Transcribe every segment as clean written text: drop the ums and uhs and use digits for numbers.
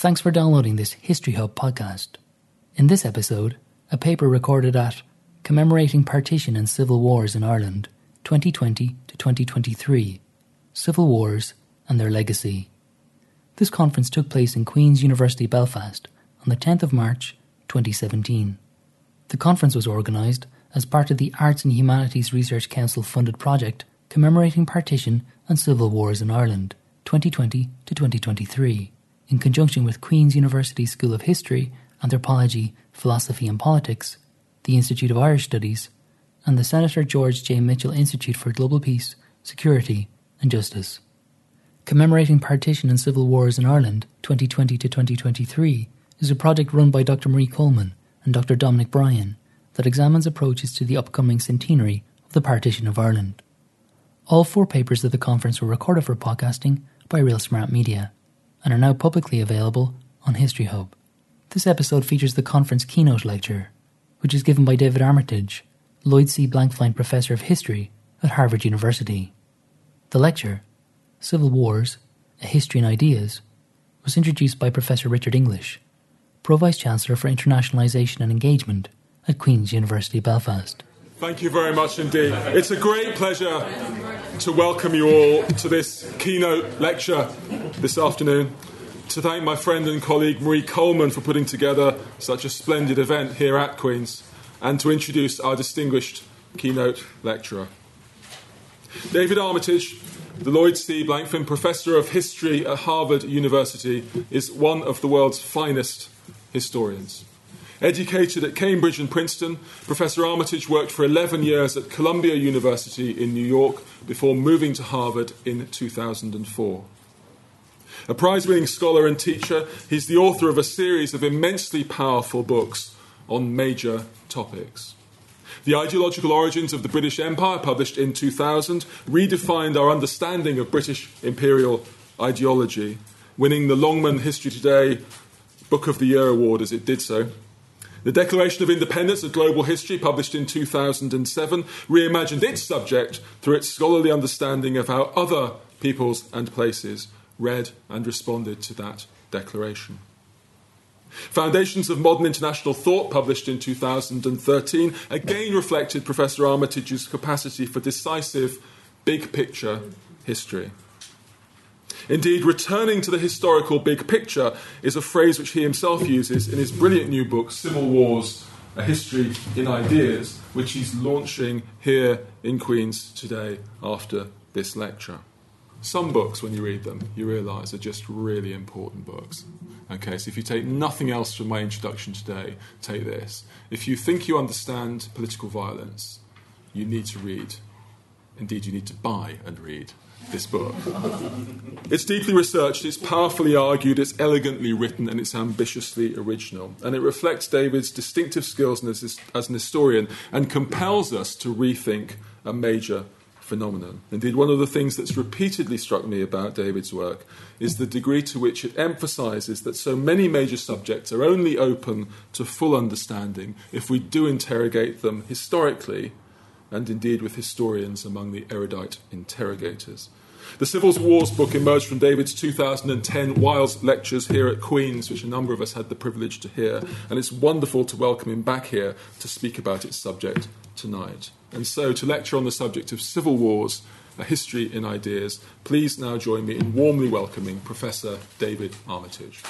Thanks for downloading this History Hub podcast. In this episode, a paper recorded at Commemorating Partition and Civil Wars in Ireland, 2020 to 2023, Civil Wars and Their Legacy. This conference took place in Queen's University Belfast on the 10th of March, 2017. The conference was organised as part of the Arts and Humanities Research Council funded project Commemorating Partition and Civil Wars in Ireland, 2020 to 2023, in conjunction with Queen's University School of History, Anthropology, Philosophy and Politics, the Institute of Irish Studies, and the Senator George J. Mitchell Institute for Global Peace, Security and Justice. Commemorating Partition and Civil Wars in Ireland, 2020 to 2023, is a project run by Dr. Marie Coleman and Dr. Dominic Bryan that examines approaches to the upcoming centenary of the Partition of Ireland. All four papers at the conference were recorded for podcasting by Real Smart Media and are now publicly available on History Hub. This episode features the conference keynote lecture, which is given by David Armitage, Lloyd C. Blankfein Professor of History at Harvard University. The lecture, Civil Wars, A History in Ideas, was introduced by Professor Richard English, Pro-Vice-Chancellor for Internationalisation and Engagement at Queen's University Belfast. Thank you very much indeed. It's a great pleasure to welcome you all to this keynote lecture this afternoon, to thank my friend and colleague Marie Coleman for putting together such a splendid event here at Queen's, and to introduce our distinguished keynote lecturer. David Armitage, the Lloyd C. Blankfein Professor of History at Harvard University, is one of the world's finest historians. Educated at Cambridge and Princeton, Professor Armitage worked for 11 years at Columbia University in New York before moving to Harvard in 2004. A prize-winning scholar and teacher, he's the author of a series of immensely powerful books on major topics. The Ideological Origins of the British Empire, published in 2000, redefined our understanding of British imperial ideology, winning the Longman History Today Book of the Year Award as it did so. The Declaration of Independence, A Global History, published in 2007, reimagined its subject through its scholarly understanding of how other peoples and places read and responded to that declaration. Foundations of Modern International Thought, published in 2013, again reflected Professor Armitage's capacity for decisive, big-picture history. Indeed, returning to the historical big picture is a phrase which he himself uses in his brilliant new book, Civil Wars, A History in Ideas, which he's launching here in Queen's today after this lecture. Some books, when you read them, you realise are just really important books. Okay, so if you take nothing else from my introduction today, take this. If you think you understand political violence, you need to read. Indeed, you need to buy and read this book. It's deeply researched, it's powerfully argued, it's elegantly written, and it's ambitiously original. And it reflects David's distinctive skills as an historian and compels us to rethink a major phenomenon. Indeed, one of the things that's repeatedly struck me about David's work is the degree to which it emphasises that so many major subjects are only open to full understanding if we do interrogate them historically, and indeed with historians among the erudite interrogators. The Civil Wars book emerged from David's 2010 Wiles lectures here at Queen's, which a number of us had the privilege to hear, and it's wonderful to welcome him back here to speak about its subject tonight. And so, to lecture on the subject of Civil Wars, A History in Ideas, please now join me in warmly welcoming Professor David Armitage.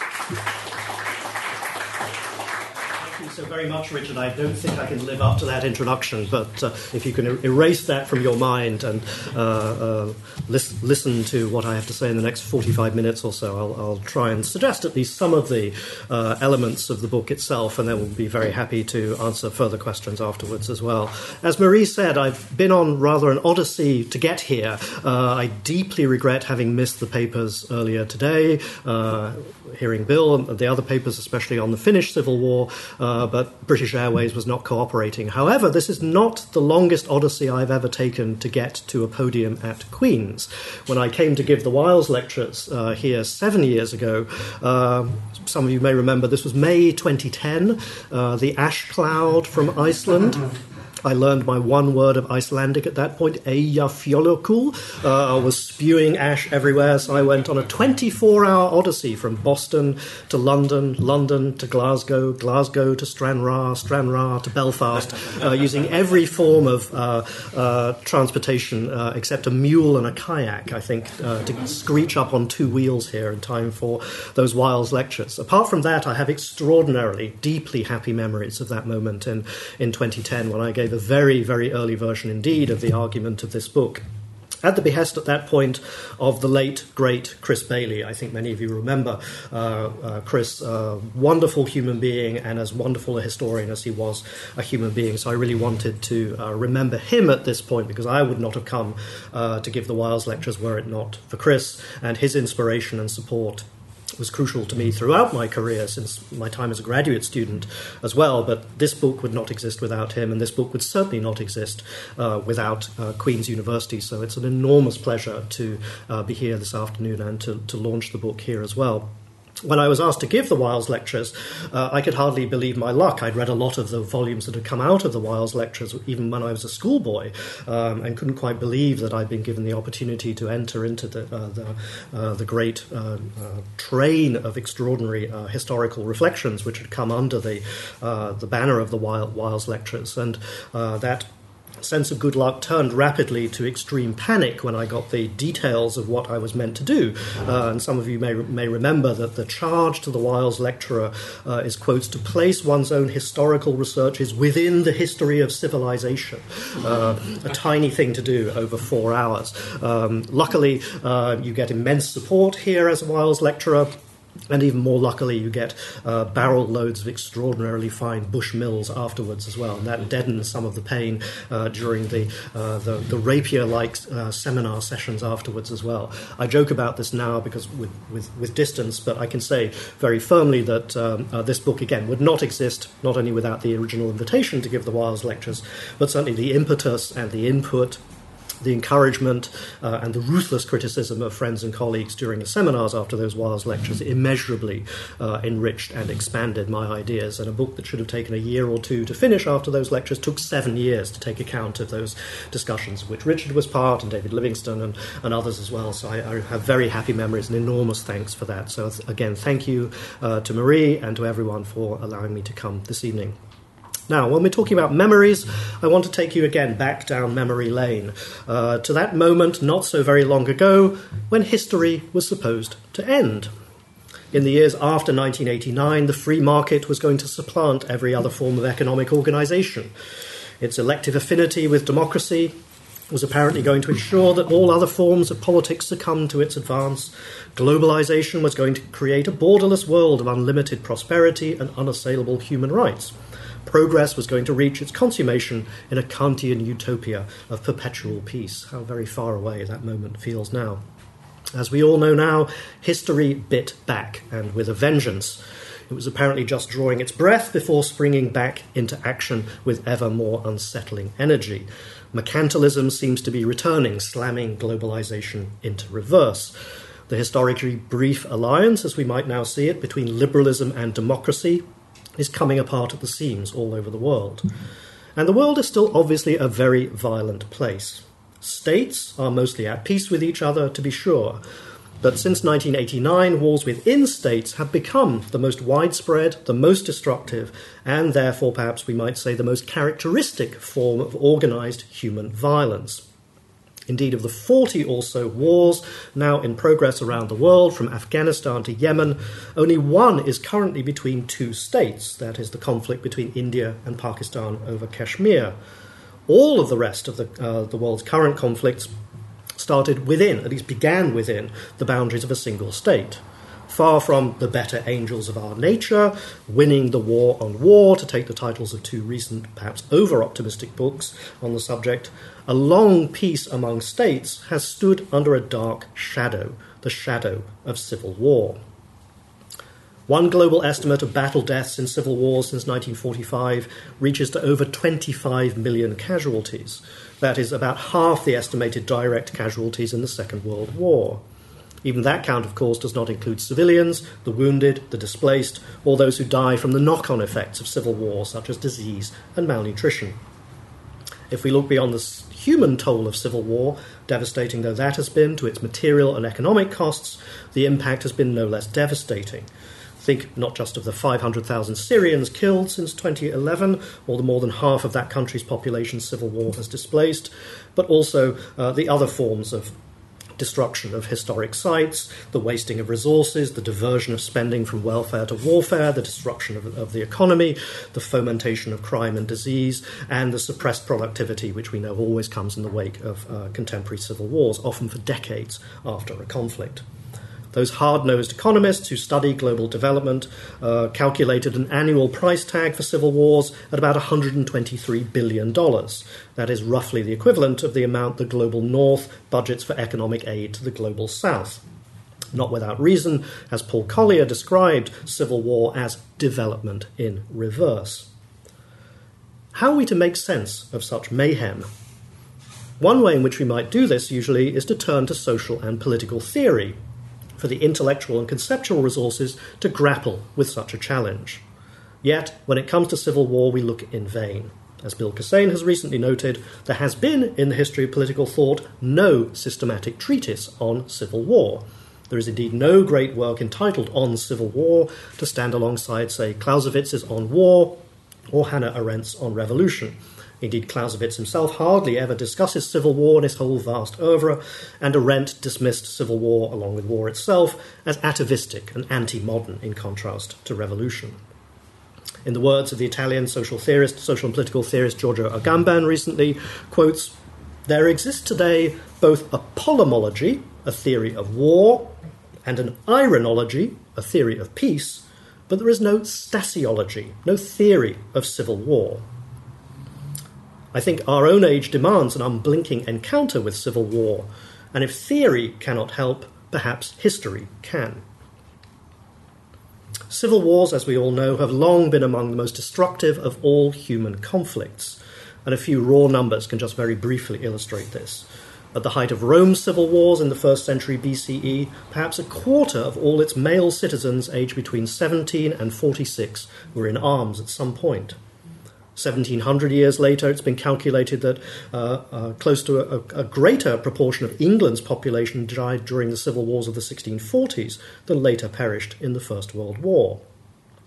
Thank you so very much, Richard. I don't think I can live up to that introduction, but if you can erase that from your mind and listen to what I have to say in the next 45 minutes or so, I'll try and suggest at least some of the elements of the book itself, and then we'll be very happy to answer further questions afterwards as well. As Marie said, I've been on rather an odyssey to get here. I deeply regret having missed the papers earlier today, hearing Bill and the other papers, especially on the Finnish Civil War, but British Airways was not cooperating. However, this is not the longest odyssey I've ever taken to get to a podium at Queen's. When I came to give the Wiles lectures here 7 years ago, some of you may remember this was May 2010, the ash cloud from Iceland I learned my one word of Icelandic at that point, Eyjafjallajökull. I was spewing ash everywhere, so I went on a 24-hour odyssey from Boston to London, London to Glasgow, Glasgow to Stranraer, Stranraer to Belfast, using every form of transportation except a mule and a kayak, I think, to screech up on two wheels here in time for those Wiles lectures. Apart from that, I have extraordinarily, deeply happy memories of that moment in 2010 when I gave a very, very early version indeed of the argument of this book, at the behest at that point of the late, great Chris Bailey. I think many of you remember Chris, a wonderful human being and as wonderful a historian as he was a human being. So I really wanted to remember him at this point, because I would not have come to give the Wiles lectures were it not for Chris, and his inspiration and support was crucial to me throughout my career, since my time as a graduate student as well. But this book would not exist without him, and this book would certainly not exist without Queen's University. So it's an enormous pleasure to be here this afternoon and to launch the book here as well. When I was asked to give the Wiles lectures, I could hardly believe my luck. I'd read a lot of the volumes that had come out of the Wiles lectures even when I was a schoolboy, and couldn't quite believe that I'd been given the opportunity to enter into the great train of extraordinary historical reflections which had come under the banner of the Wiles lectures. And that sense of good luck turned rapidly to extreme panic when I got the details of what I was meant to do. And some of you may remember that the charge to the Wiles lecturer is, quotes, to place one's own historical researches within the history of civilization. A tiny thing to do over 4 hours. Luckily, you get immense support here as a Wiles lecturer. And even more luckily, you get barrel loads of extraordinarily fine bush mills afterwards as well. And that deadens some of the pain during the rapier-like seminar sessions afterwards as well. I joke about this now because with distance, but I can say very firmly that this book, again, would not exist, not only without the original invitation to give the Wiles lectures, but certainly the impetus and the input, the encouragement and the ruthless criticism of friends and colleagues during the seminars after those Wiles lectures immeasurably enriched and expanded my ideas. And a book that should have taken a year or two to finish after those lectures took 7 years to take account of those discussions, which Richard was part, and David Livingston and others as well. So I have very happy memories and enormous thanks for that. So again, thank you to Marie and to everyone for allowing me to come this evening. Now, when we're talking about memories, I want to take you again back down memory lane, to that moment not so very long ago when history was supposed to end. In the years after 1989, the free market was going to supplant every other form of economic organisation. Its elective affinity with democracy was apparently going to ensure that all other forms of politics succumbed to its advance. Globalisation was going to create a borderless world of unlimited prosperity and unassailable human rights. Progress was going to reach its consummation in a Kantian utopia of perpetual peace. How very far away that moment feels now. As we all know now, history bit back, and with a vengeance. It was apparently just drawing its breath before springing back into action with ever more unsettling energy. Mercantilism seems to be returning, slamming globalization into reverse. The historically brief alliance, as we might now see it, between liberalism and democracy is coming apart at the seams all over the world. And the world is still obviously a very violent place. States are mostly at peace with each other, to be sure, but since 1989, wars within states have become the most widespread, the most destructive, and therefore perhaps we might say the most characteristic form of organised human violence. Indeed, of the 40 or so wars now in progress around the world, from Afghanistan to Yemen, only one is currently between two states. That is the conflict between India and Pakistan over Kashmir. All of the rest of the world's current conflicts started within, at least began within, the boundaries of a single state. Far from the better angels of our nature, winning the war on war, to take the titles of two recent, perhaps over-optimistic books on the subject, a long peace among states has stood under a dark shadow, the shadow of civil war. One global estimate of battle deaths in civil wars since 1945 reaches to over 25 million casualties. That is about half the estimated direct casualties in the Second World War. Even that count, of course, does not include civilians, the wounded, the displaced, or those who die from the knock-on effects of civil war, such as disease and malnutrition. If we look beyond the human toll of civil war, devastating though that has been, to its material and economic costs, the impact has been no less devastating. Think not just of the 500,000 Syrians killed since 2011, or the more than half of that country's population civil war has displaced, but also the other forms of destruction of historic sites, the wasting of resources, the diversion of spending from welfare to warfare, the destruction of the economy, the fomentation of crime and disease, and the suppressed productivity, which we know always comes in the wake of contemporary civil wars, often for decades after a conflict. Those hard-nosed economists who study global development calculated an annual price tag for civil wars at about $123 billion. That is roughly the equivalent of the amount the Global North budgets for economic aid to the Global South. Not without reason, as Paul Collier described civil war as development in reverse. How are we to make sense of such mayhem? One way in which we might do this, usually, is to turn to social and political theory, for the intellectual and conceptual resources to grapple with such a challenge. Yet, when it comes to civil war, we look in vain. As Bill Cassane has recently noted, there has been, in the history of political thought, no systematic treatise on civil war. There is indeed no great work entitled On Civil War to stand alongside, say, Clausewitz's On War or Hannah Arendt's On Revolution. Indeed, Clausewitz himself hardly ever discusses civil war in his whole vast oeuvre, and Arendt dismissed civil war, along with war itself, as atavistic and anti-modern in contrast to revolution. In the words of the Italian social and political theorist Giorgio Agamben recently, quotes, "There exists today both a polemology, a theory of war, and an ironology, a theory of peace, but there is no stasiology, no theory of civil war." I think our own age demands an unblinking encounter with civil war, and if theory cannot help, perhaps history can. Civil wars, as we all know, have long been among the most destructive of all human conflicts, and a few raw numbers can just very briefly illustrate this. At the height of Rome's civil wars in the 1st century BCE, perhaps a quarter of all its male citizens aged between 17 and 46 were in arms at some point. 1,700 years later, it's been calculated that close to a greater proportion of England's population died during the civil wars of the 1640s than later perished in the First World War.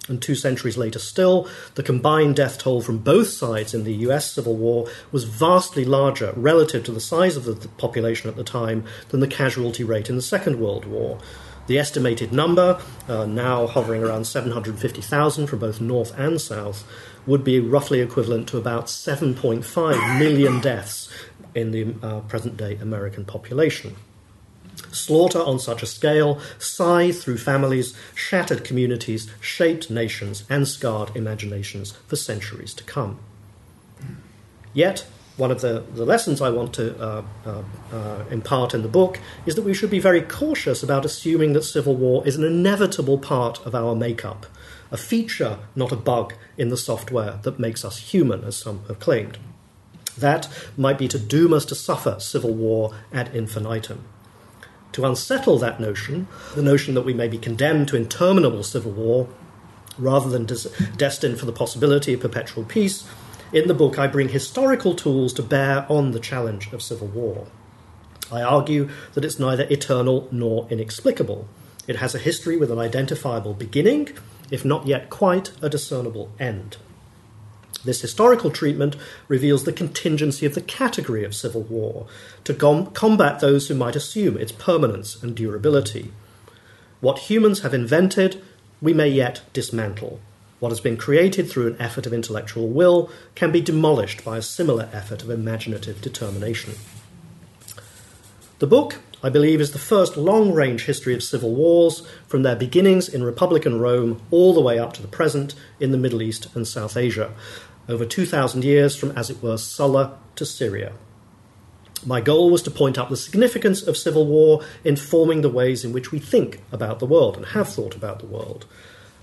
And 2 centuries later still, the combined death toll from both sides in the US Civil War was vastly larger relative to the size of the population at the time than the casualty rate in the Second World War. The estimated number, now hovering around 750,000 from both north and south, would be roughly equivalent to about 7.5 million deaths in the present-day American population. Slaughter on such a scale sighed through families, shattered communities, shaped nations, and scarred imaginations for centuries to come. Yet, one of the lessons I want to impart in the book is that we should be very cautious about assuming that civil war is an inevitable part of our makeup, a feature, not a bug, in the software that makes us human, as some have claimed. That might be to doom us to suffer civil war ad infinitum. To unsettle that notion, the notion that we may be condemned to interminable civil war, rather than destined for the possibility of perpetual peace, in the book, I bring historical tools to bear on the challenge of civil war. I argue that it's neither eternal nor inexplicable. It has a history with an identifiable beginning, if not yet quite a discernible end. This historical treatment reveals the contingency of the category of civil war, to combat those who might assume its permanence and durability. What humans have invented, we may yet dismantle. What has been created through an effort of intellectual will can be demolished by a similar effort of imaginative determination. The book, I believe, is the first long-range history of civil wars from their beginnings in Republican Rome all the way up to the present in the Middle East and South Asia, over 2,000 years from, as it were, Sulla to Syria. My goal was to point out the significance of civil war in forming the ways in which we think about the world and have thought about the world.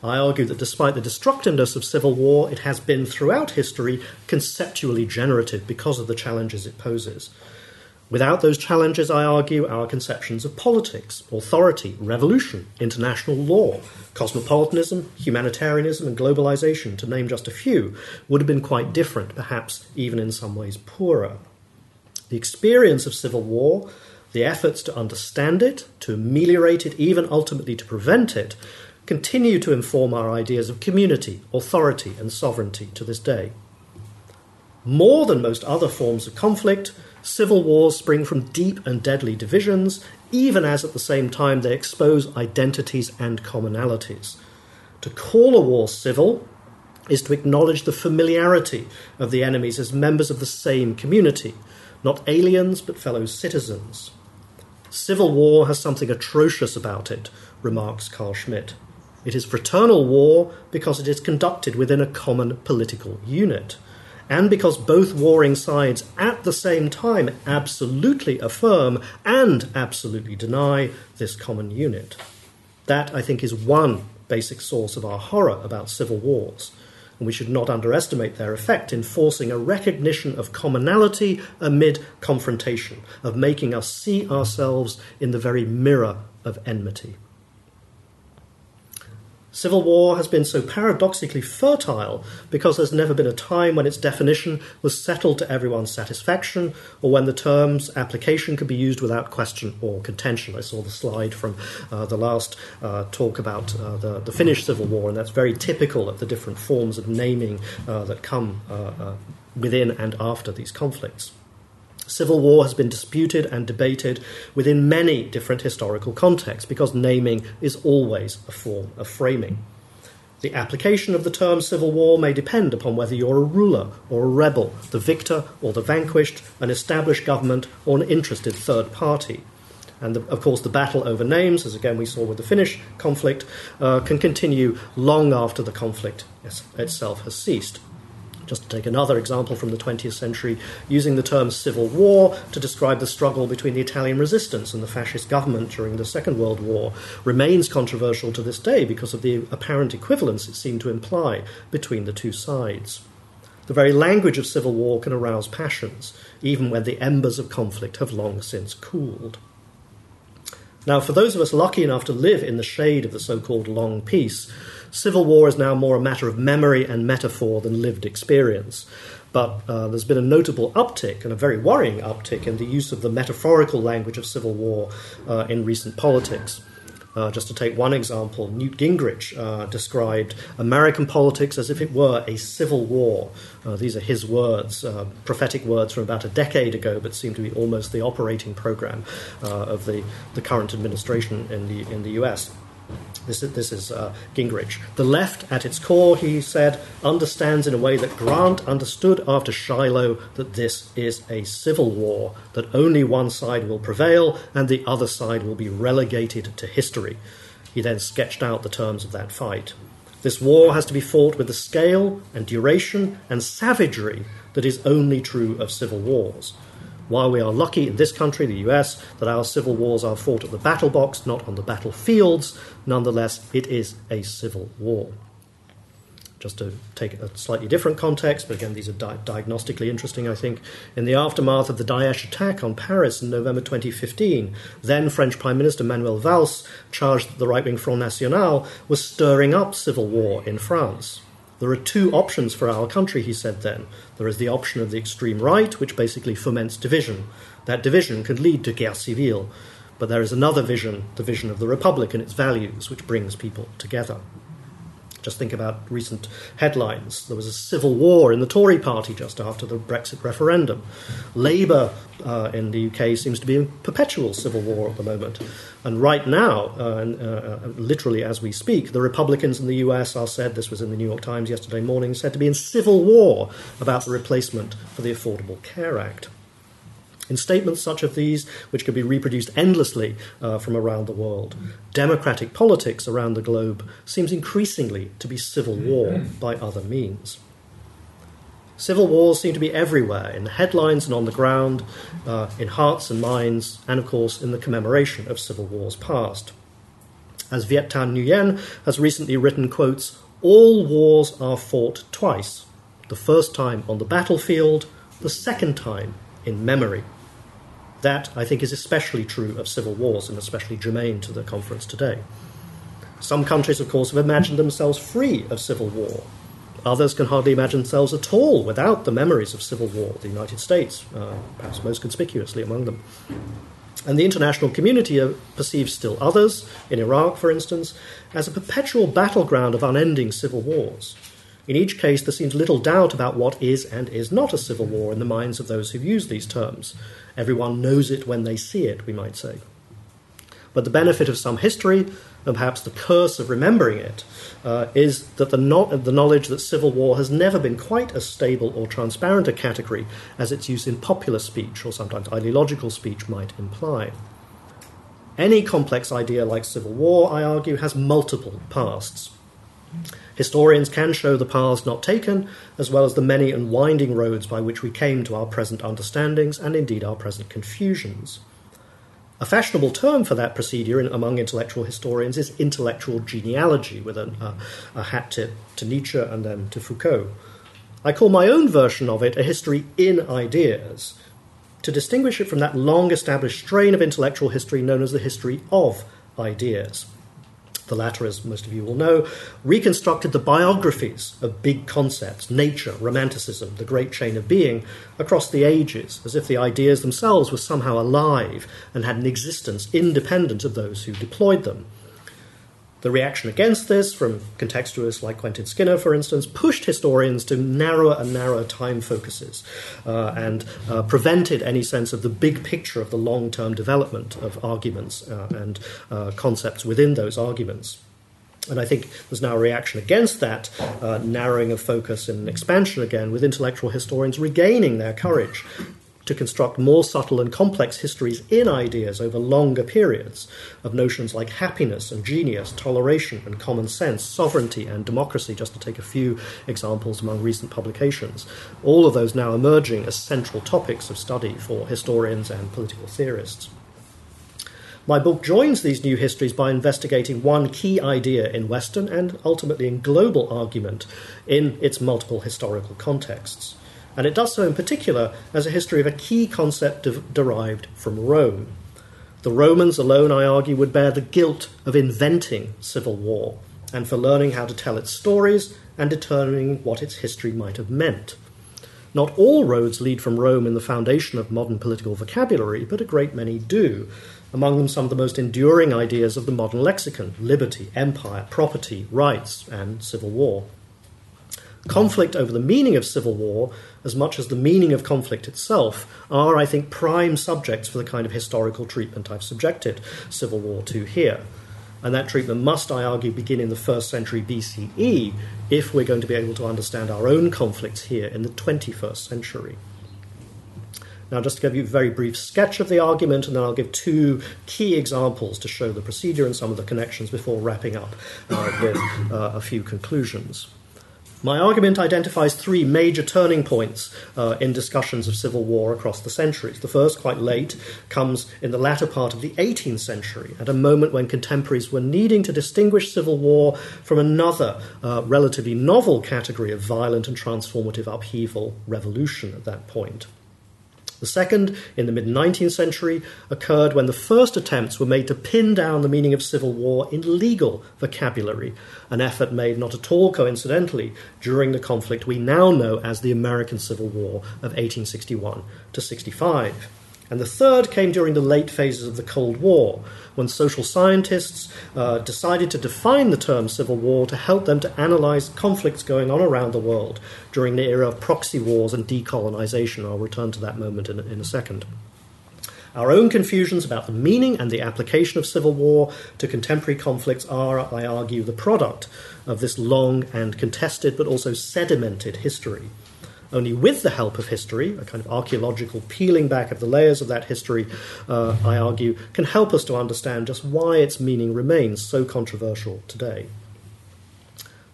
I argue that despite the destructiveness of civil war, it has been throughout history conceptually generative because of the challenges it poses. Without those challenges, I argue, our conceptions of politics, authority, revolution, international law, cosmopolitanism, humanitarianism and globalization, to name just a few, would have been quite different, perhaps even in some ways poorer. The experience of civil war, the efforts to understand it, to ameliorate it, even ultimately to prevent it, continue to inform our ideas of community, authority and sovereignty to this day. More than most other forms of conflict, civil wars spring from deep and deadly divisions, even as at the same time they expose identities and commonalities. To call a war civil is to acknowledge the familiarity of the enemies as members of the same community, not aliens but fellow citizens. Civil war has something atrocious about it, remarks Carl Schmitt. It is fraternal war because it is conducted within a common political unit. And because both warring sides at the same time absolutely affirm and absolutely deny this common unit. That, I think, is one basic source of our horror about civil wars, and we should not underestimate their effect in forcing a recognition of commonality amid confrontation, of making us see ourselves in the very mirror of enmity. Civil war has been so paradoxically fertile because there's never been a time when its definition was settled to everyone's satisfaction or when the term's application could be used without question or contention. I saw the slide from the last talk about the Finnish Civil War, and that's very typical of the different forms of naming that come within and after these conflicts. Civil war has been disputed and debated within many different historical contexts because naming is always a form of framing. The application of the term civil war may depend upon whether you're a ruler or a rebel, the victor or the vanquished, an established government or an interested third party. And of course, the battle over names, as again we saw with the Finnish conflict, can continue long after the conflict itself has ceased. Just to take another example from the 20th century, using the term civil war to describe the struggle between the Italian resistance and the fascist government during the Second World War remains controversial to this day because of the apparent equivalence it seemed to imply between the two sides. The very language of civil war can arouse passions, even when the embers of conflict have long since cooled. Now, for those of us lucky enough to live in the shade of the so-called long peace, civil war is now more a matter of memory and metaphor than lived experience. But there's been a notable uptick, and a very worrying uptick, in the use of the metaphorical language of civil war in recent politics. Just to take one example, Newt Gingrich described American politics as if it were a civil war. These are his words, prophetic words from about a decade ago, but seem to be almost the operating program of the current administration in the US. This is Gingrich. The left, at its core, he said, understands in a way that Grant understood after Shiloh that this is a civil war, that only one side will prevail and the other side will be relegated to history. He then sketched out the terms of that fight. This war has to be fought with the scale and duration and savagery that is only true of civil wars. While we are lucky in this country, the US, that our civil wars are fought at the battle box, not on the battlefields, nonetheless, it is a civil war. Just to take a slightly different context, but again, these are diagnostically interesting, I think. In the aftermath of the Daesh attack on Paris in November 2015, then French Prime Minister Manuel Valls charged that the right-wing Front National was stirring up civil war in France. There are two options for our country, he said then. There is the option of the extreme right, which basically foments division. That division could lead to guerre civile. But there is another vision, the vision of the Republic and its values, which brings people together. Just think about recent headlines. There was a civil war in the Tory party just after the Brexit referendum. Labour in the UK seems to be in perpetual civil war at the moment. And right now, literally as we speak, the Republicans in the US are said, this was in the New York Times yesterday morning, said to be in civil war about the replacement for the Affordable Care Act. In statements such as these, which can be reproduced endlessly from around the world, democratic politics around the globe seems increasingly to be civil war by other means. Civil wars seem to be everywhere, in the headlines and on the ground, in hearts and minds, and of course in the commemoration of civil wars past. As Viet Thanh Nguyen has recently written, quotes, "All wars are fought twice, the first time on the battlefield, the second time in memory." That, I think, is especially true of civil wars and especially germane to the conference today. Some countries, of course, have imagined themselves free of civil war. Others can hardly imagine themselves at all without the memories of civil war, the United States, perhaps most conspicuously among them. And the international community perceives still others, in Iraq, for instance, as a perpetual battleground of unending civil wars. In each case, there seems little doubt about what is and is not a civil war in the minds of those who use these terms. Everyone knows it when they see it, we might say. But the benefit of some history, and perhaps the curse of remembering it, is that the knowledge that civil war has never been quite as stable or transparent a category as its use in popular speech, or sometimes ideological speech, might imply. Any complex idea like civil war, I argue, has multiple pasts. Historians can show the paths not taken, as well as the many and winding roads by which we came to our present understandings and indeed our present confusions. A fashionable term for that procedure among intellectual historians is intellectual genealogy, with a hat tip to Nietzsche and then to Foucault. I call my own version of it a history in ideas, to distinguish it from that long-established strain of intellectual history known as the history of ideas. The latter, as most of you will know, reconstructed the biographies of big concepts, nature, romanticism, the great chain of being, across the ages, as if the ideas themselves were somehow alive and had an existence independent of those who deployed them. The reaction against this, from contextualists like Quentin Skinner, for instance, pushed historians to narrower and narrower time focuses and prevented any sense of the big picture of the long-term development of arguments and concepts within those arguments. And I think there's now a reaction against that narrowing of focus and expansion again, with intellectual historians regaining their courage to construct more subtle and complex histories in ideas over longer periods of notions like happiness and genius, toleration and common sense, sovereignty and democracy, just to take a few examples among recent publications. All of those now emerging as central topics of study for historians and political theorists. My book joins these new histories by investigating one key idea in Western and ultimately in global argument in its multiple historical contexts. And it does so in particular as a history of a key concept derived from Rome. The Romans alone, I argue, would bear the guilt of inventing civil war and for learning how to tell its stories and determining what its history might have meant. Not all roads lead from Rome in the foundation of modern political vocabulary, but a great many do. Among them, some of the most enduring ideas of the modern lexicon: liberty, empire, property, rights, and civil war. Conflict over the meaning of civil war, as much as the meaning of conflict itself, are, I think, prime subjects for the kind of historical treatment I've subjected civil war to here. And that treatment must, I argue, begin in the 1st century BCE if we're going to be able to understand our own conflicts here in the 21st century. Now, just to give you a very brief sketch of the argument, and then I'll give two key examples to show the procedure and some of the connections before wrapping up with a few conclusions. My argument identifies three major turning points in discussions of civil war across the centuries. The first, quite late, comes in the latter part of the 18th century, at a moment when contemporaries were needing to distinguish civil war from another relatively novel category of violent and transformative upheaval, revolution, at that point. The second, in the mid-19th century, occurred when the first attempts were made to pin down the meaning of civil war in legal vocabulary, an effort made not at all coincidentally during the conflict we now know as the American Civil War of 1861 to 65. And the third came during the late phases of the Cold War, when social scientists decided to define the term civil war to help them to analyse conflicts going on around the world during the era of proxy wars and decolonization. I'll return to that moment in a second. Our own confusions about the meaning and the application of civil war to contemporary conflicts are, I argue, the product of this long and contested but also sedimented history. Only with the help of history, a kind of archaeological peeling back of the layers of that history, I argue, can help us to understand just why its meaning remains so controversial today.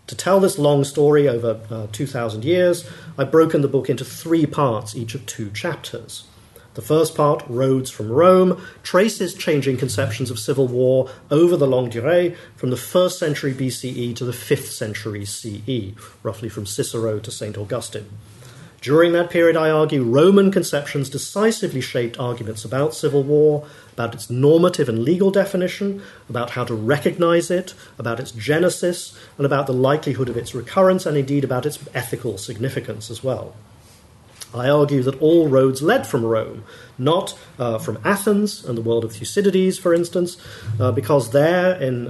To tell this long story over 2,000 years, I've broken the book into three parts, each of two chapters. The first part, Roads from Rome, traces changing conceptions of civil war over the longue durée from the 1st century BCE to the 5th century CE, roughly from Cicero to St. Augustine. During that period, I argue, Roman conceptions decisively shaped arguments about civil war, about its normative and legal definition, about how to recognize it, about its genesis, and about the likelihood of its recurrence, and indeed about its ethical significance as well. I argue that all roads led from Rome, not from Athens and the world of Thucydides, for instance, because there, in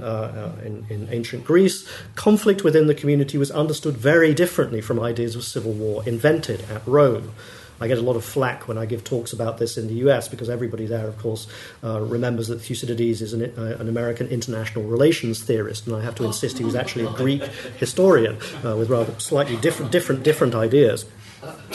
ancient Greece, conflict within the community was understood very differently from ideas of civil war invented at Rome. I get a lot of flack when I give talks about this in the US, because everybody there, of course, remembers that Thucydides is an American international relations theorist, and I have to insist he was actually a Greek historian with rather slightly different ideas.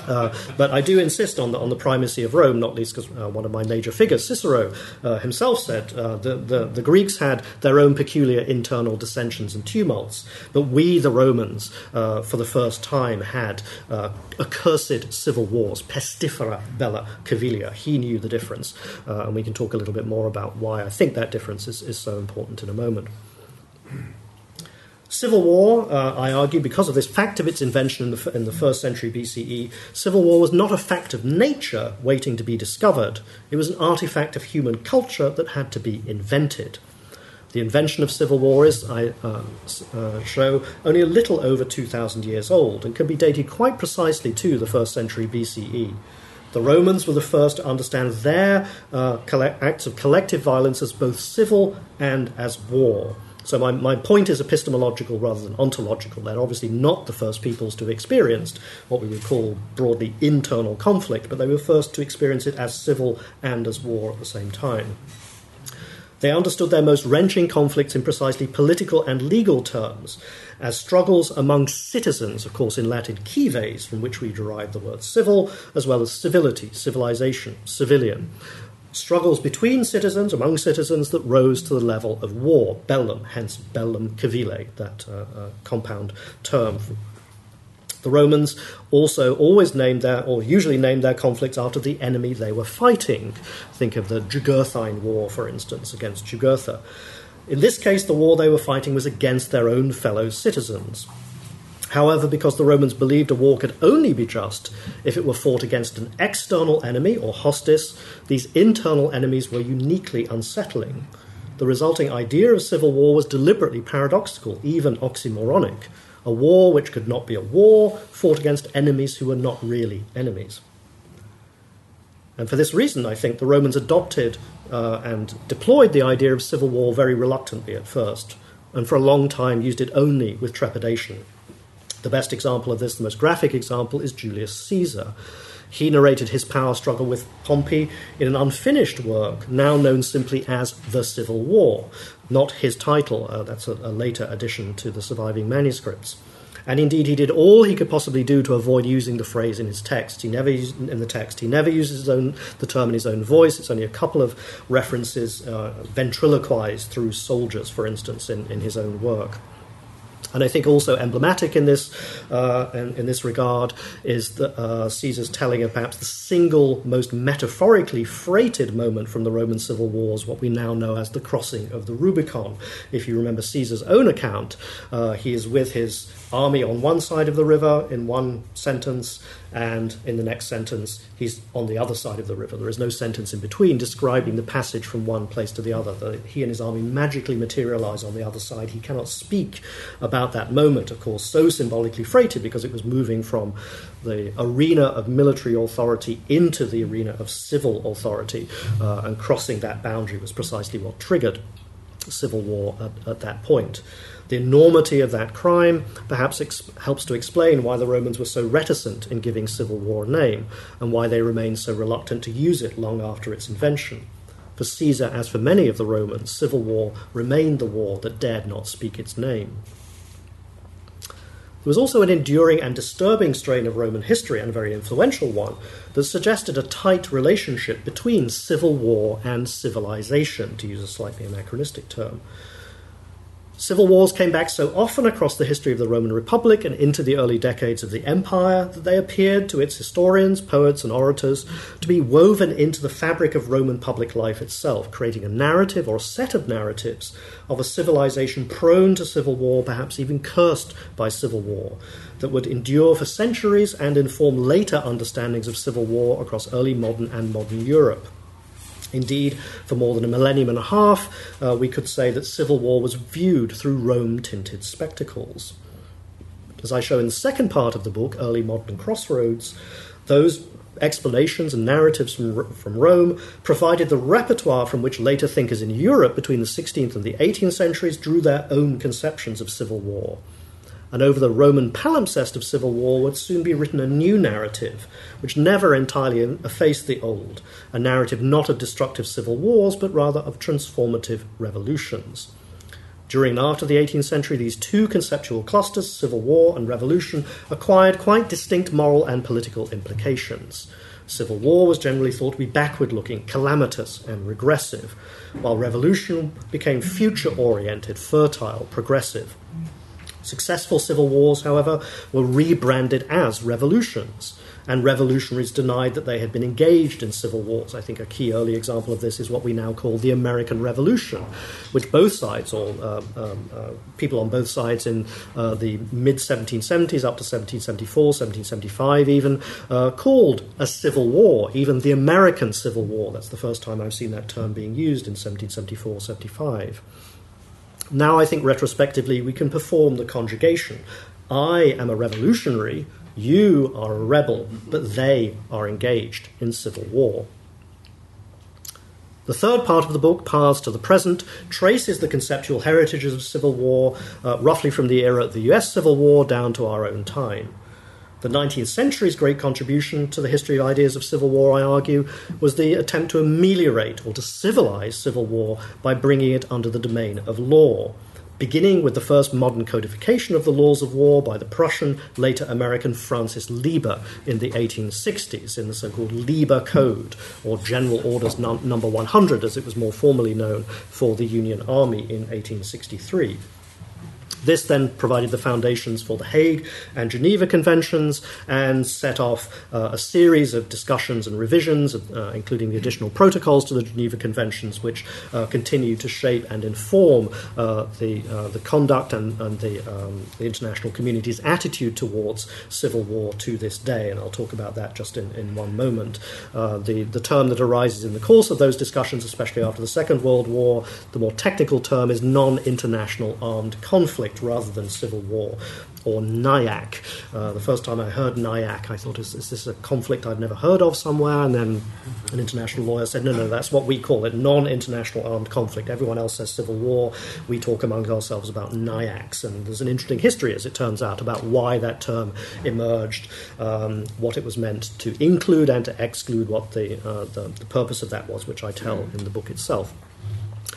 But I do insist on the primacy of Rome, not least because one of my major figures, Cicero, himself said the Greeks had their own peculiar internal dissensions and tumults, but we, the Romans, for the first time had accursed civil wars, pestifera bella civilia. He knew the difference, and we can talk a little bit more about why I think that difference is so important in a moment. Civil war, I argue, because of this fact of its invention in the 1st century BCE, civil war was not a fact of nature waiting to be discovered. It was an artifact of human culture that had to be invented. The invention of civil war is, I show, only a little over 2,000 years old and can be dated quite precisely to the 1st century BCE. The Romans were the first to understand their acts of collective violence as both civil and as war. So my point is epistemological rather than ontological. They're obviously not the first peoples to have experienced what we would call broadly internal conflict, but they were first to experience it as civil and as war at the same time. They understood their most wrenching conflicts in precisely political and legal terms, as struggles among citizens, of course in Latin cives, from which we derive the word civil, as well as civility, civilization, civilian. Struggles between citizens, among citizens, that rose to the level of war, bellum, hence bellum civile, that compound term. The Romans also usually named their conflicts after the enemy they were fighting. Think of the Jugurthine War, for instance, against Jugurtha. In this case, the war they were fighting was against their own fellow citizens. However, because the Romans believed a war could only be just if it were fought against an external enemy or hostis, these internal enemies were uniquely unsettling. The resulting idea of civil war was deliberately paradoxical, even oxymoronic, a war which could not be a war, fought against enemies who were not really enemies. And for this reason, I think the Romans adopted and deployed the idea of civil war very reluctantly at first, and for a long time used it only with trepidation. The best example of this, the most graphic example, is Julius Caesar. He narrated his power struggle with Pompey in an unfinished work, now known simply as The Civil War, not his title. That's a later addition to the surviving manuscripts. And indeed, he did all he could possibly do to avoid using the phrase in his text. He never uses the term in his own voice. It's only a couple of references ventriloquized through soldiers, for instance, in his own work. And I think also emblematic in this regard is Caesar's telling of perhaps the single most metaphorically freighted moment from the Roman civil wars, what we now know as the crossing of the Rubicon. If you remember Caesar's own account, he is with his army on one side of the river in one sentence, and in the next sentence he's on the other side of the river. There is no sentence in between describing the passage from one place to the other. He and his army magically materialize on the other side. He cannot speak about that moment, of course, so symbolically freighted because it was moving from the arena of military authority into the arena of civil authority, and crossing that boundary was precisely what triggered civil war at that point. The enormity of that crime perhaps helps to explain why the Romans were so reticent in giving civil war a name and why they remained so reluctant to use it long after its invention. For Caesar, as for many of the Romans, civil war remained the war that dared not speak its name. There was also an enduring and disturbing strain of Roman history, and a very influential one, that suggested a tight relationship between civil war and civilization, to use a slightly anachronistic term. Civil wars came back so often across the history of the Roman Republic and into the early decades of the Empire that they appeared to its historians, poets, and orators to be woven into the fabric of Roman public life itself, creating a narrative or a set of narratives of a civilization prone to civil war, perhaps even cursed by civil war, that would endure for centuries and inform later understandings of civil war across early modern and modern Europe. Indeed, for more than a millennium and a half, we could say that civil war was viewed through Rome-tinted spectacles. As I show in the second part of the book, Early Modern Crossroads, those explanations and narratives from Rome provided the repertoire from which later thinkers in Europe between the 16th and the 18th centuries drew their own conceptions of civil war. And over the Roman palimpsest of civil war would soon be written a new narrative, which never entirely effaced the old, a narrative not of destructive civil wars, but rather of transformative revolutions. During and after the 18th century, these two conceptual clusters, civil war and revolution, acquired quite distinct moral and political implications. Civil war was generally thought to be backward-looking, calamitous, and regressive, while revolution became future-oriented, fertile, progressive. Successful civil wars, however, were rebranded as revolutions, and revolutionaries denied that they had been engaged in civil wars. I think a key early example of this is what we now call the American Revolution, which both sides, or people on both sides in the mid-1770s up to 1774, 1775 even, called a civil war, even the American Civil War. That's the first time I've seen that term being used in 1774, 75. Now I think retrospectively we can perform the conjugation. I am a revolutionary, you are a rebel, but they are engaged in civil war. The third part of the book, Paths to the Present, traces the conceptual heritages of civil war, roughly from the era of the US Civil War down to our own time. The 19th century's great contribution to the history of ideas of civil war, I argue, was the attempt to ameliorate or to civilize civil war by bringing it under the domain of law, beginning with the first modern codification of the laws of war by the Prussian, later American Francis Lieber in the 1860s, in the so-called Lieber Code, or General Orders Number 100, as it was more formally known, for the Union Army in 1863. This then provided the foundations for the Hague and Geneva Conventions and set off a series of discussions and revisions, including the additional protocols to the Geneva Conventions, which continue to shape and inform the conduct and the international community's attitude towards civil war to this day. And I'll talk about that just in one moment. The term that arises in the course of those discussions, especially after the Second World War, the more technical term is non-international armed conflict, rather than civil war, or NIAC. The first time I heard NIAC, I thought, is this a conflict I've never heard of somewhere? And then an international lawyer said, no, that's what we call it, non-international armed conflict. Everyone else says civil war. We talk among ourselves about NIACs. And there's an interesting history, as it turns out, about why that term emerged, what it was meant to include and to exclude, what the purpose of that was, which I tell in the book itself.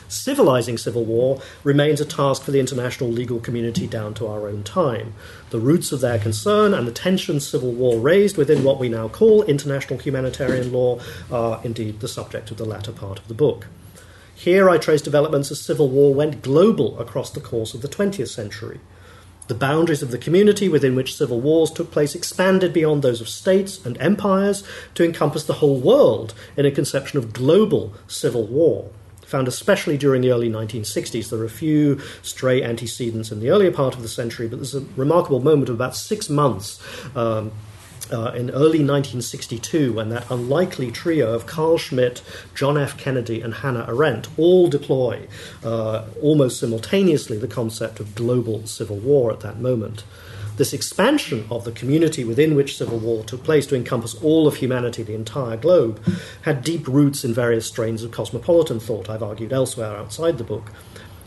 Civilizing civil war remains a task for the international legal community down to our own time. The roots of their concern and the tensions civil war raised within what we now call international humanitarian law are indeed the subject of the latter part of the book. Here I trace developments as civil war went global across the course of the 20th century. The boundaries of the community within which civil wars took place expanded beyond those of states and empires to encompass the whole world in a conception of global civil war. Found especially during the early 1960s. There are a few stray antecedents in the earlier part of the century, but there's a remarkable moment of about 6 months in early 1962 when that unlikely trio of Carl Schmitt, John F. Kennedy, and Hannah Arendt all deploy almost simultaneously the concept of global civil war at that moment. This expansion of the community within which civil war took place to encompass all of humanity, the entire globe, had deep roots in various strains of cosmopolitan thought, I've argued elsewhere outside the book,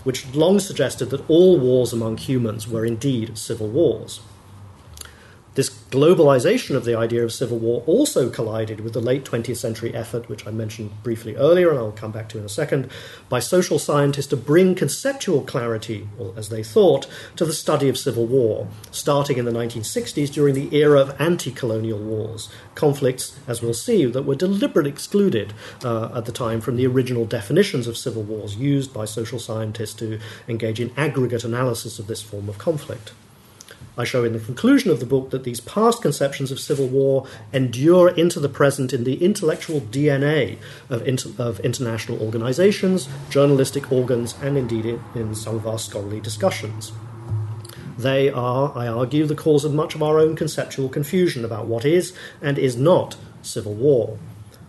which long suggested that all wars among humans were indeed civil wars. This globalization of the idea of civil war also collided with the late 20th century effort, which I mentioned briefly earlier, and I'll come back to in a second, by social scientists to bring conceptual clarity, or as they thought, to the study of civil war, starting in the 1960s during the era of anti-colonial wars, conflicts, as we'll see, that were deliberately excluded at the time from the original definitions of civil wars used by social scientists to engage in aggregate analysis of this form of conflict. I show in the conclusion of the book that these past conceptions of civil war endure into the present in the intellectual DNA of international organizations, journalistic organs, and indeed in some of our scholarly discussions. They are, I argue, the cause of much of our own conceptual confusion about what is and is not civil war.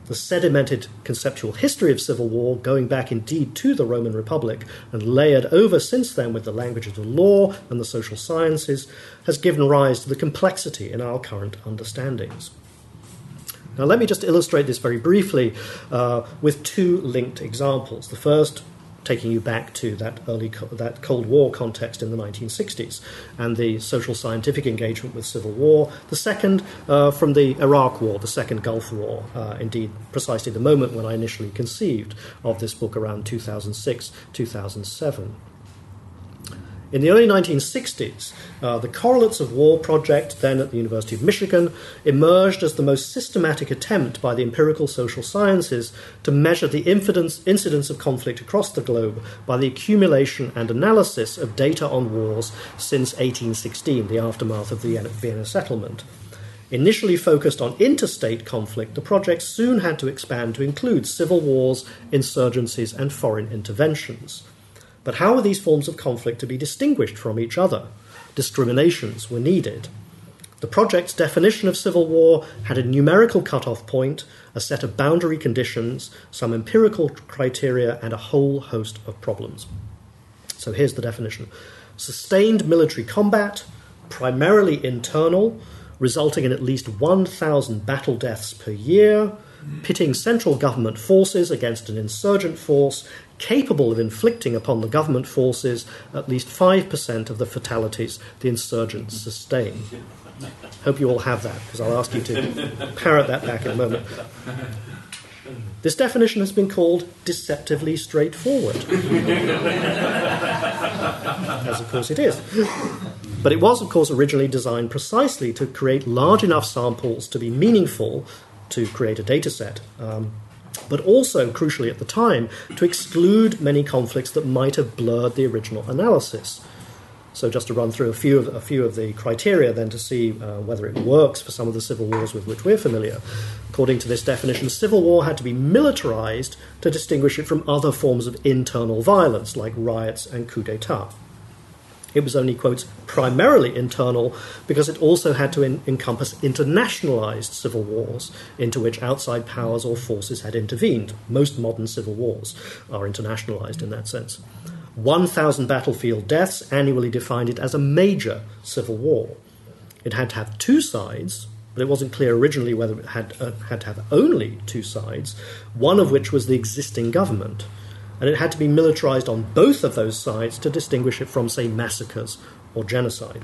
The sedimented conceptual history of civil war, going back indeed to the Roman Republic and layered over since then with the languages of law and the social sciences, has given rise to the complexity in our current understandings. Now let me just illustrate this very briefly with two linked examples. The first taking you back to that that Cold War context in the 1960s and the social scientific engagement with civil war. The second from the Iraq War, the Second Gulf War, indeed precisely the moment when I initially conceived of this book around 2006, 2007. In the early 1960s, the Correlates of War project, then at the University of Michigan, emerged as the most systematic attempt by the empirical social sciences to measure the incidence of conflict across the globe by the accumulation and analysis of data on wars since 1816, the aftermath of the Vienna settlement. Initially focused on interstate conflict, the project soon had to expand to include civil wars, insurgencies, and foreign interventions. But how are these forms of conflict to be distinguished from each other? Discriminations were needed. The project's definition of civil war had a numerical cut-off point, a set of boundary conditions, some empirical criteria, and a whole host of problems. So here's the definition. Sustained military combat, primarily internal, resulting in at least 1,000 battle deaths per year, pitting central government forces against an insurgent force capable of inflicting upon the government forces at least 5% of the fatalities the insurgents sustain. Hope you all have that, because I'll ask you to parrot that back in a moment. This definition has been called deceptively straightforward. As of course it is. But it was, of course, originally designed precisely to create large enough samples to be meaningful to create a data set, but also, crucially at the time, to exclude many conflicts that might have blurred the original analysis. So just to run through a few of the criteria then to see whether it works for some of the civil wars with which we're familiar. According to this definition, civil war had to be militarized to distinguish it from other forms of internal violence, like riots and coups d'état. It was only, quotes, primarily internal because it also had to encompass internationalized civil wars into which outside powers or forces had intervened. Most modern civil wars are internationalized in that sense. 1,000 battlefield deaths annually defined it as a major civil war. It had to have two sides, but it wasn't clear originally whether it had to have only two sides, one of which was the existing government. And it had to be militarized on both of those sides to distinguish it from, say, massacres or genocide.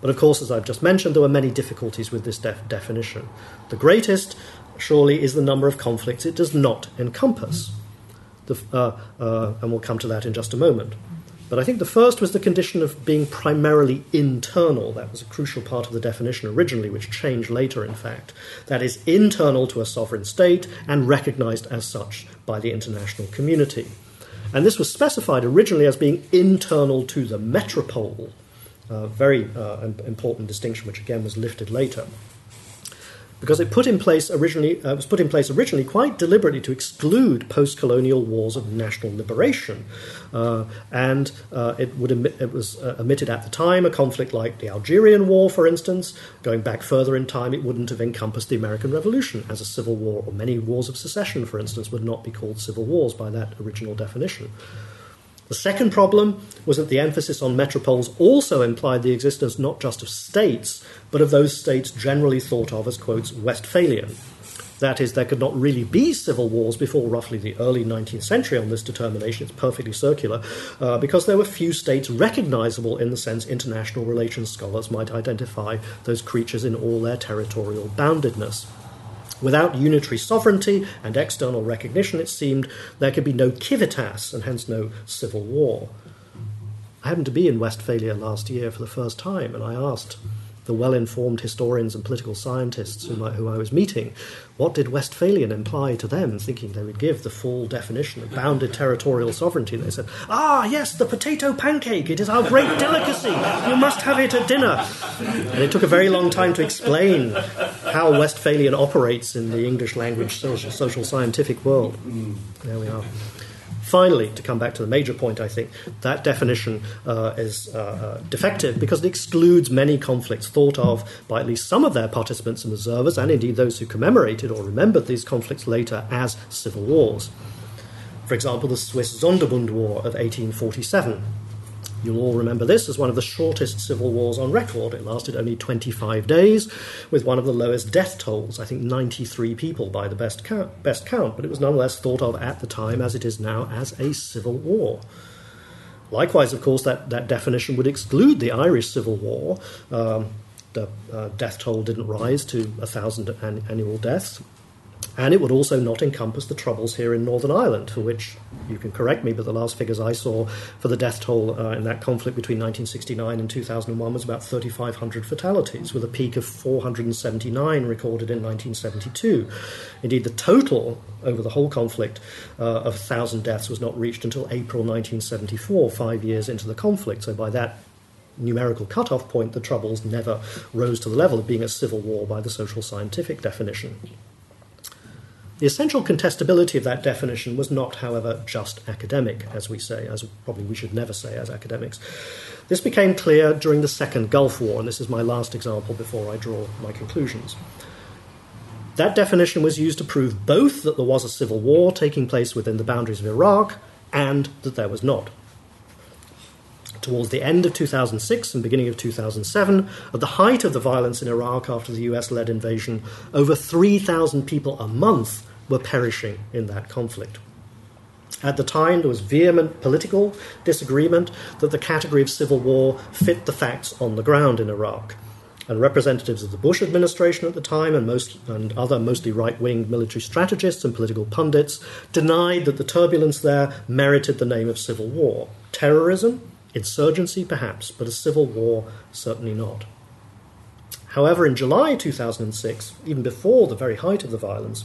But of course, as I've just mentioned, there were many difficulties with this definition. The greatest, surely, is the number of conflicts it does not encompass. And we'll come to that in just a moment. But I think the first was the condition of being primarily internal. That was a crucial part of the definition originally, which changed later, in fact. That is internal to a sovereign state and recognized as such by the international community. And this was specified originally as being internal to the metropole, a very important distinction, which again was lifted later. Because it was put in place originally quite deliberately to exclude post-colonial wars of national liberation, and it was omitted at the time. A conflict like the Algerian War, for instance, going back further in time, it wouldn't have encompassed the American Revolution as a civil war, or many wars of secession, for instance, would not be called civil wars by that original definition. The second problem was that the emphasis on metropoles also implied the existence not just of states, but of those states generally thought of as, quotes, Westphalian, That is, there could not really be civil wars before roughly the early 19th century on this determination. It's perfectly circular, because there were few states recognizable in the sense international relations scholars might identify those creatures in all their territorial boundedness. Without unitary sovereignty and external recognition, it seemed, there could be no civitas and hence no civil war. I happened to be in Westphalia last year for the first time, and I asked the well-informed historians and political scientists who I was meeting, what did Westphalian imply to them, thinking they would give the full definition of bounded territorial sovereignty. And they said, ah, yes, the potato pancake, it is our great delicacy, you must have it at dinner. And it took a very long time to explain how Westphalian operates in the English-language social scientific world. There we are. Finally, to come back to the major point, I think, that definition is defective because it excludes many conflicts thought of by at least some of their participants and observers, and indeed those who commemorated or remembered these conflicts later as civil wars. For example, the Swiss Sonderbund War of 1847. You'll all remember this as one of the shortest civil wars on record. It lasted only 25 days, with one of the lowest death tolls, I think 93 people by the best count, but it was nonetheless thought of at the time, as it is now, as a civil war. Likewise, of course, that definition would exclude the Irish Civil War. The death toll didn't rise to 1,000 annual deaths. And it would also not encompass the Troubles here in Northern Ireland, for which, you can correct me, but the last figures I saw for the death toll in that conflict between 1969 and 2001 was about 3,500 fatalities, with a peak of 479 recorded in 1972. Indeed, the total over the whole conflict of 1,000 deaths was not reached until April 1974, 5 years into the conflict. So by that numerical cutoff point, the Troubles never rose to the level of being a civil war by the social scientific definition. The essential contestability of that definition was not, however, just academic, as we say, as probably we should never say as academics. This became clear during the Second Gulf War, and this is my last example before I draw my conclusions. That definition was used to prove both that there was a civil war taking place within the boundaries of Iraq and that there was not. Towards the end of 2006 and beginning of 2007, at the height of the violence in Iraq after the US-led invasion, over 3,000 people a month were perishing in that conflict. At the time, there was vehement political disagreement that the category of civil war fit the facts on the ground in Iraq. And representatives of the Bush administration at the time and other mostly right-wing military strategists and political pundits denied that the turbulence there merited the name of civil war. Terrorism? Insurgency, perhaps, but a civil war, certainly not. However, in July 2006, even before the very height of the violence,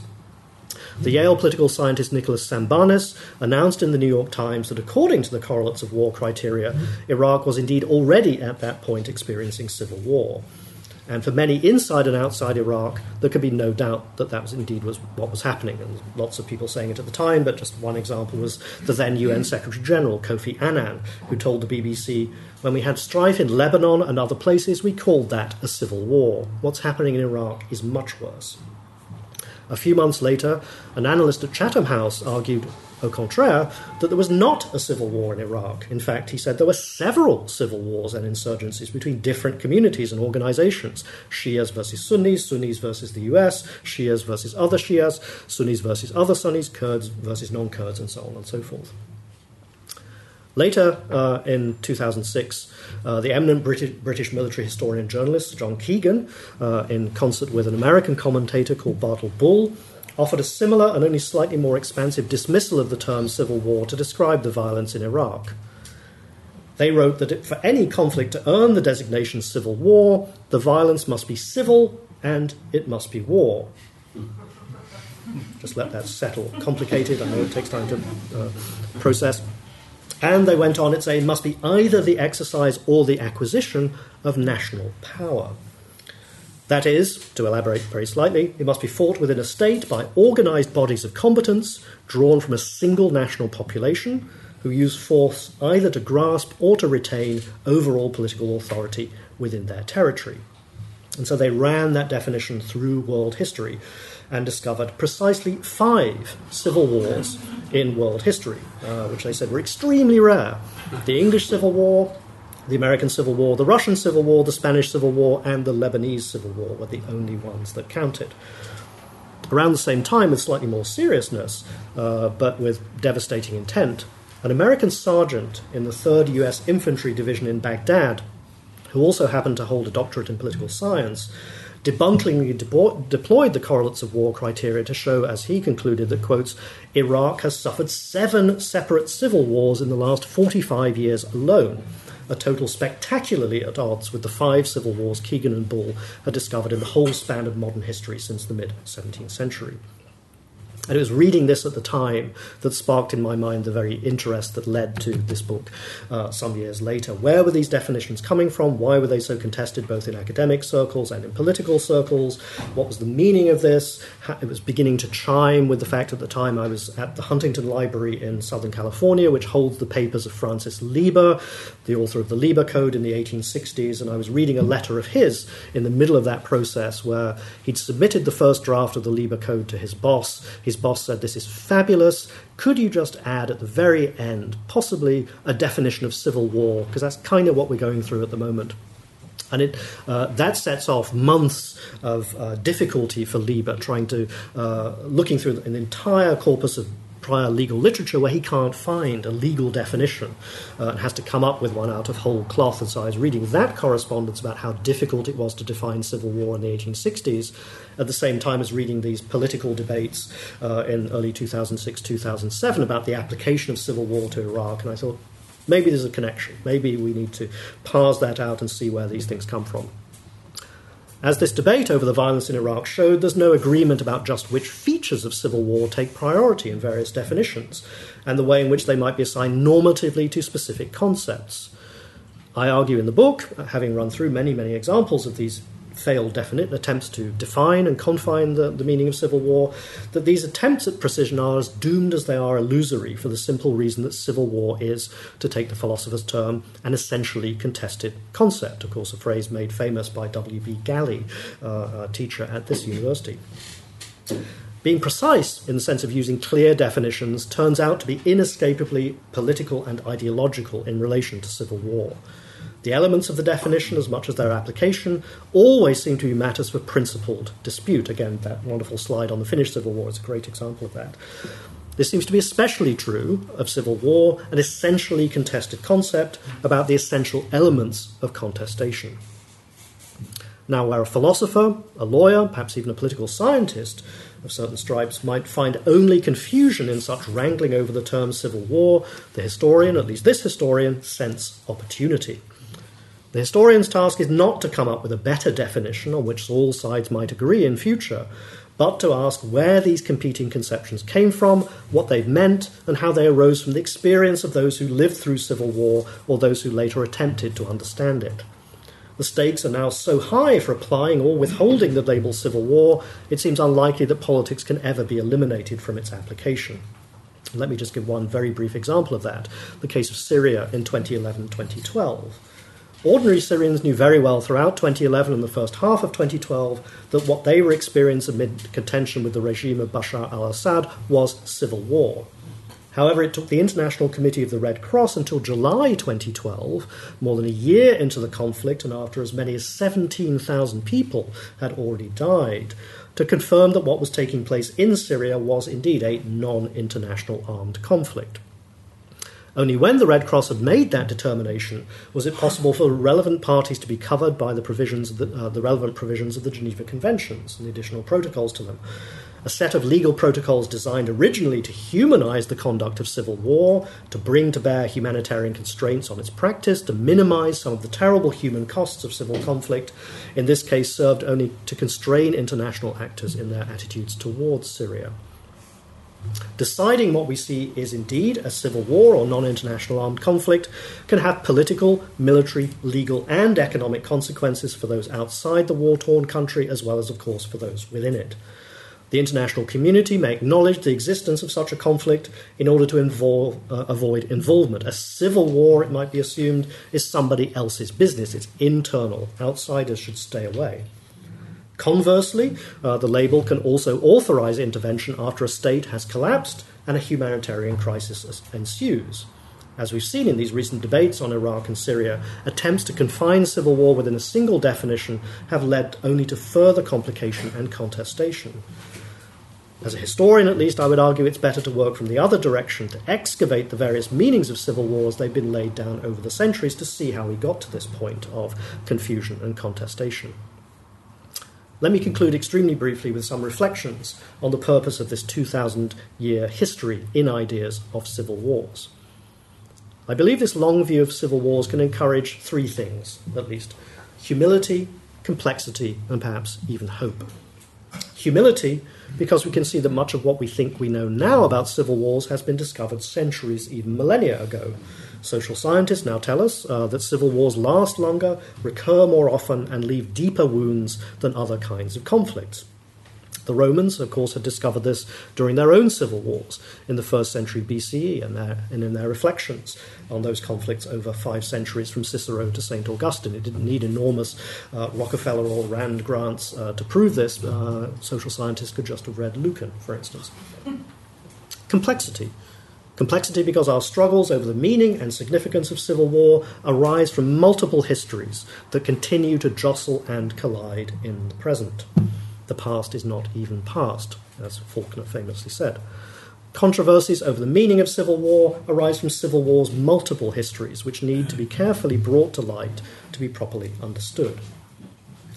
the Yale political scientist Nicholas Sambanis announced in the New York Times that according to the Correlates of War criteria, Iraq was indeed already at that point experiencing civil war. And for many inside and outside Iraq, there could be no doubt that that was indeed what was happening. And lots of people saying it at the time, but just one example was the then UN Secretary-General, Kofi Annan, who told the BBC, when we had strife in Lebanon and other places, we called that a civil war. What's happening in Iraq is much worse. A few months later, an analyst at Chatham House argued, au contraire, that there was not a civil war in Iraq. In fact, he said there were several civil wars and insurgencies between different communities and organizations. Shias versus Sunnis, Sunnis versus the US, Shias versus other Shias, Sunnis versus other Sunnis, Kurds versus non-Kurds, and so on and so forth. Later, in 2006, the eminent British military historian and journalist John Keegan, in concert with an American commentator called Bartle Bull, offered a similar and only slightly more expansive dismissal of the term civil war to describe the violence in Iraq. They wrote that for any conflict to earn the designation civil war, the violence must be civil and it must be war. Just let that settle. Complicated, I know it takes time to process. And they went on, it saying it must be either the exercise or the acquisition of national power. That is, to elaborate very slightly, it must be fought within a state by organised bodies of combatants drawn from a single national population who use force either to grasp or to retain overall political authority within their territory. And so they ran that definition through world history and discovered precisely 5 civil wars in world history, which they said were extremely rare. The English Civil War, the American Civil War, the Russian Civil War, the Spanish Civil War, and the Lebanese Civil War were the only ones that counted. Around the same time, with slightly more seriousness, but with devastating intent, an American sergeant in the 3rd U.S. Infantry Division in Baghdad, who also happened to hold a doctorate in political science, debunkingly deployed the Correlates of War criteria to show, as he concluded, that, quotes, Iraq has suffered 7 separate civil wars in the last 45 years alone, a total spectacularly at odds with the 5 civil wars Keegan and Bull had discovered in the whole span of modern history since the mid-17th century. And it was reading this at the time that sparked in my mind the very interest that led to this book some years later. Where were these definitions coming from? Why were they so contested both in academic circles and in political circles? What was the meaning of this? It was beginning to chime with the fact at the time I was at the Huntington Library in Southern California, which holds the papers of Francis Lieber, the author of the Lieber Code in the 1860s, and I was reading a letter of his in the middle of that process where he'd submitted the first draft of the Lieber Code to his boss. His boss said, this is fabulous. Could you just add at the very end, possibly a definition of civil war? Because that's kind of what we're going through at the moment. And that sets off months of difficulty for Lieber, trying to, looking through an entire corpus of prior legal literature where he can't find a legal definition and has to come up with one out of whole cloth. And so I was reading that correspondence about how difficult it was to define civil war in the 1860s at the same time as reading these political debates in early 2006, 2007 about the application of civil war to Iraq. And I thought, maybe there's a connection. Maybe we need to parse that out and see where these things come from. As this debate over the violence in Iraq showed, there's no agreement about just which features of civil war take priority in various definitions, and the way in which they might be assigned normatively to specific concepts. I argue in the book, having run through many, many examples of these failed attempts to define and confine the meaning of civil war, that these attempts at precision are as doomed as they are illusory for the simple reason that civil war is, to take the philosopher's term, an essentially contested concept, of course a phrase made famous by W.B. Galley, a teacher at this university. Being precise in the sense of using clear definitions turns out to be inescapably political and ideological in relation to civil war. The elements of the definition, as much as their application, always seem to be matters for principled dispute. Again, that wonderful slide on the Finnish Civil War is a great example of that. This seems to be especially true of civil war, an essentially contested concept about the essential elements of contestation. Now, where a philosopher, a lawyer, perhaps even a political scientist of certain stripes might find only confusion in such wrangling over the term civil war, the historian, at least this historian, scents opportunity. The historian's task is not to come up with a better definition on which all sides might agree in future, but to ask where these competing conceptions came from, what they've meant, and how they arose from the experience of those who lived through civil war or those who later attempted to understand it. The stakes are now so high for applying or withholding the label civil war, it seems unlikely that politics can ever be eliminated from its application. Let me just give one very brief example of that, the case of Syria in 2011-2012. Ordinary Syrians knew very well throughout 2011 and the first half of 2012 that what they were experiencing amid contention with the regime of Bashar al-Assad was civil war. However, it took the International Committee of the Red Cross until July 2012, more than a year into the conflict and after as many as 17,000 people had already died, to confirm that what was taking place in Syria was indeed a non-international armed conflict. Only when the Red Cross had made that determination was it possible for relevant parties to be covered by the provisions of the relevant provisions of the Geneva Conventions and the additional protocols to them. A set of legal protocols designed originally to humanize the conduct of civil war, to bring to bear humanitarian constraints on its practice, to minimize some of the terrible human costs of civil conflict, in this case served only to constrain international actors in their attitudes towards Syria. Deciding what we see is indeed a civil war or non-international armed conflict can have political, military, legal and economic consequences for those outside the war-torn country as well as, of course, for those within it. The international community may acknowledge the existence of such a conflict in order to avoid involvement. A civil war, it might be assumed, is somebody else's business. It's internal. Outsiders should stay away. Conversely, the label can also authorize intervention after a state has collapsed and a humanitarian crisis ensues. As we've seen in these recent debates on Iraq and Syria, attempts to confine civil war within a single definition have led only to further complication and contestation. As a historian, at least, I would argue it's better to work from the other direction, to excavate the various meanings of civil wars. They've been laid down over the centuries to see how we got to this point of confusion and contestation. Let me conclude extremely briefly with some reflections on the purpose of this 2,000-year history in ideas of civil wars. I believe this long view of civil wars can encourage three things, at least: humility, complexity, and perhaps even hope. Humility, because we can see that much of what we think we know now about civil wars has been discovered centuries, even millennia ago. Social scientists now tell us that civil wars last longer, recur more often, and leave deeper wounds than other kinds of conflicts. The Romans, of course, had discovered this during their own civil wars in the 1st century BCE and in their reflections on those conflicts over 5 centuries from Cicero to St. Augustine. It didn't need enormous Rockefeller or Rand grants to prove this. Social scientists could just have read Lucan, for instance. Complexity. Complexity because our struggles over the meaning and significance of civil war arise from multiple histories that continue to jostle and collide in the present. The past is not even past, as Faulkner famously said. Controversies over the meaning of civil war arise from civil war's multiple histories, which need to be carefully brought to light to be properly understood.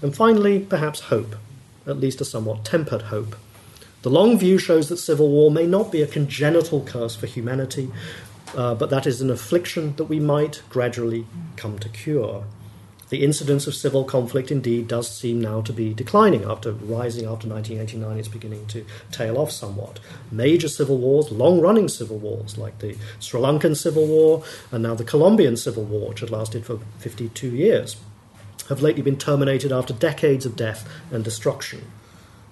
And finally, perhaps hope, at least a somewhat tempered hope. The long view shows that civil war may not be a congenital curse for humanity, but that is an affliction that we might gradually come to cure. The incidence of civil conflict indeed does seem now to be declining. After rising after 1989, it's beginning to tail off somewhat. Major civil wars, long-running civil wars, like the Sri Lankan Civil War and now the Colombian Civil War, which had lasted for 52 years, have lately been terminated after decades of death and destruction.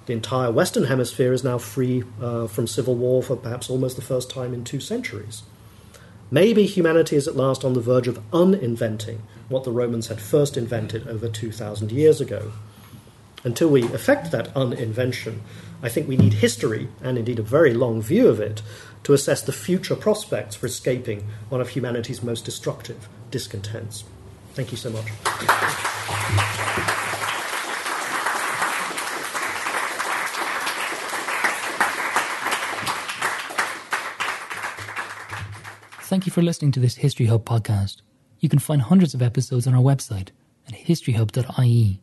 The entire Western Hemisphere is now free from civil war for perhaps almost the first time in 2 centuries. Maybe humanity is at last on the verge of uninventing what the Romans had first invented over 2,000 years ago. Until we effect that uninvention, I think we need history, and indeed a very long view of it, to assess the future prospects for escaping one of humanity's most destructive discontents. Thank you so much. Thank you for listening to this History Hub podcast. You can find hundreds of episodes on our website at historyhub.ie.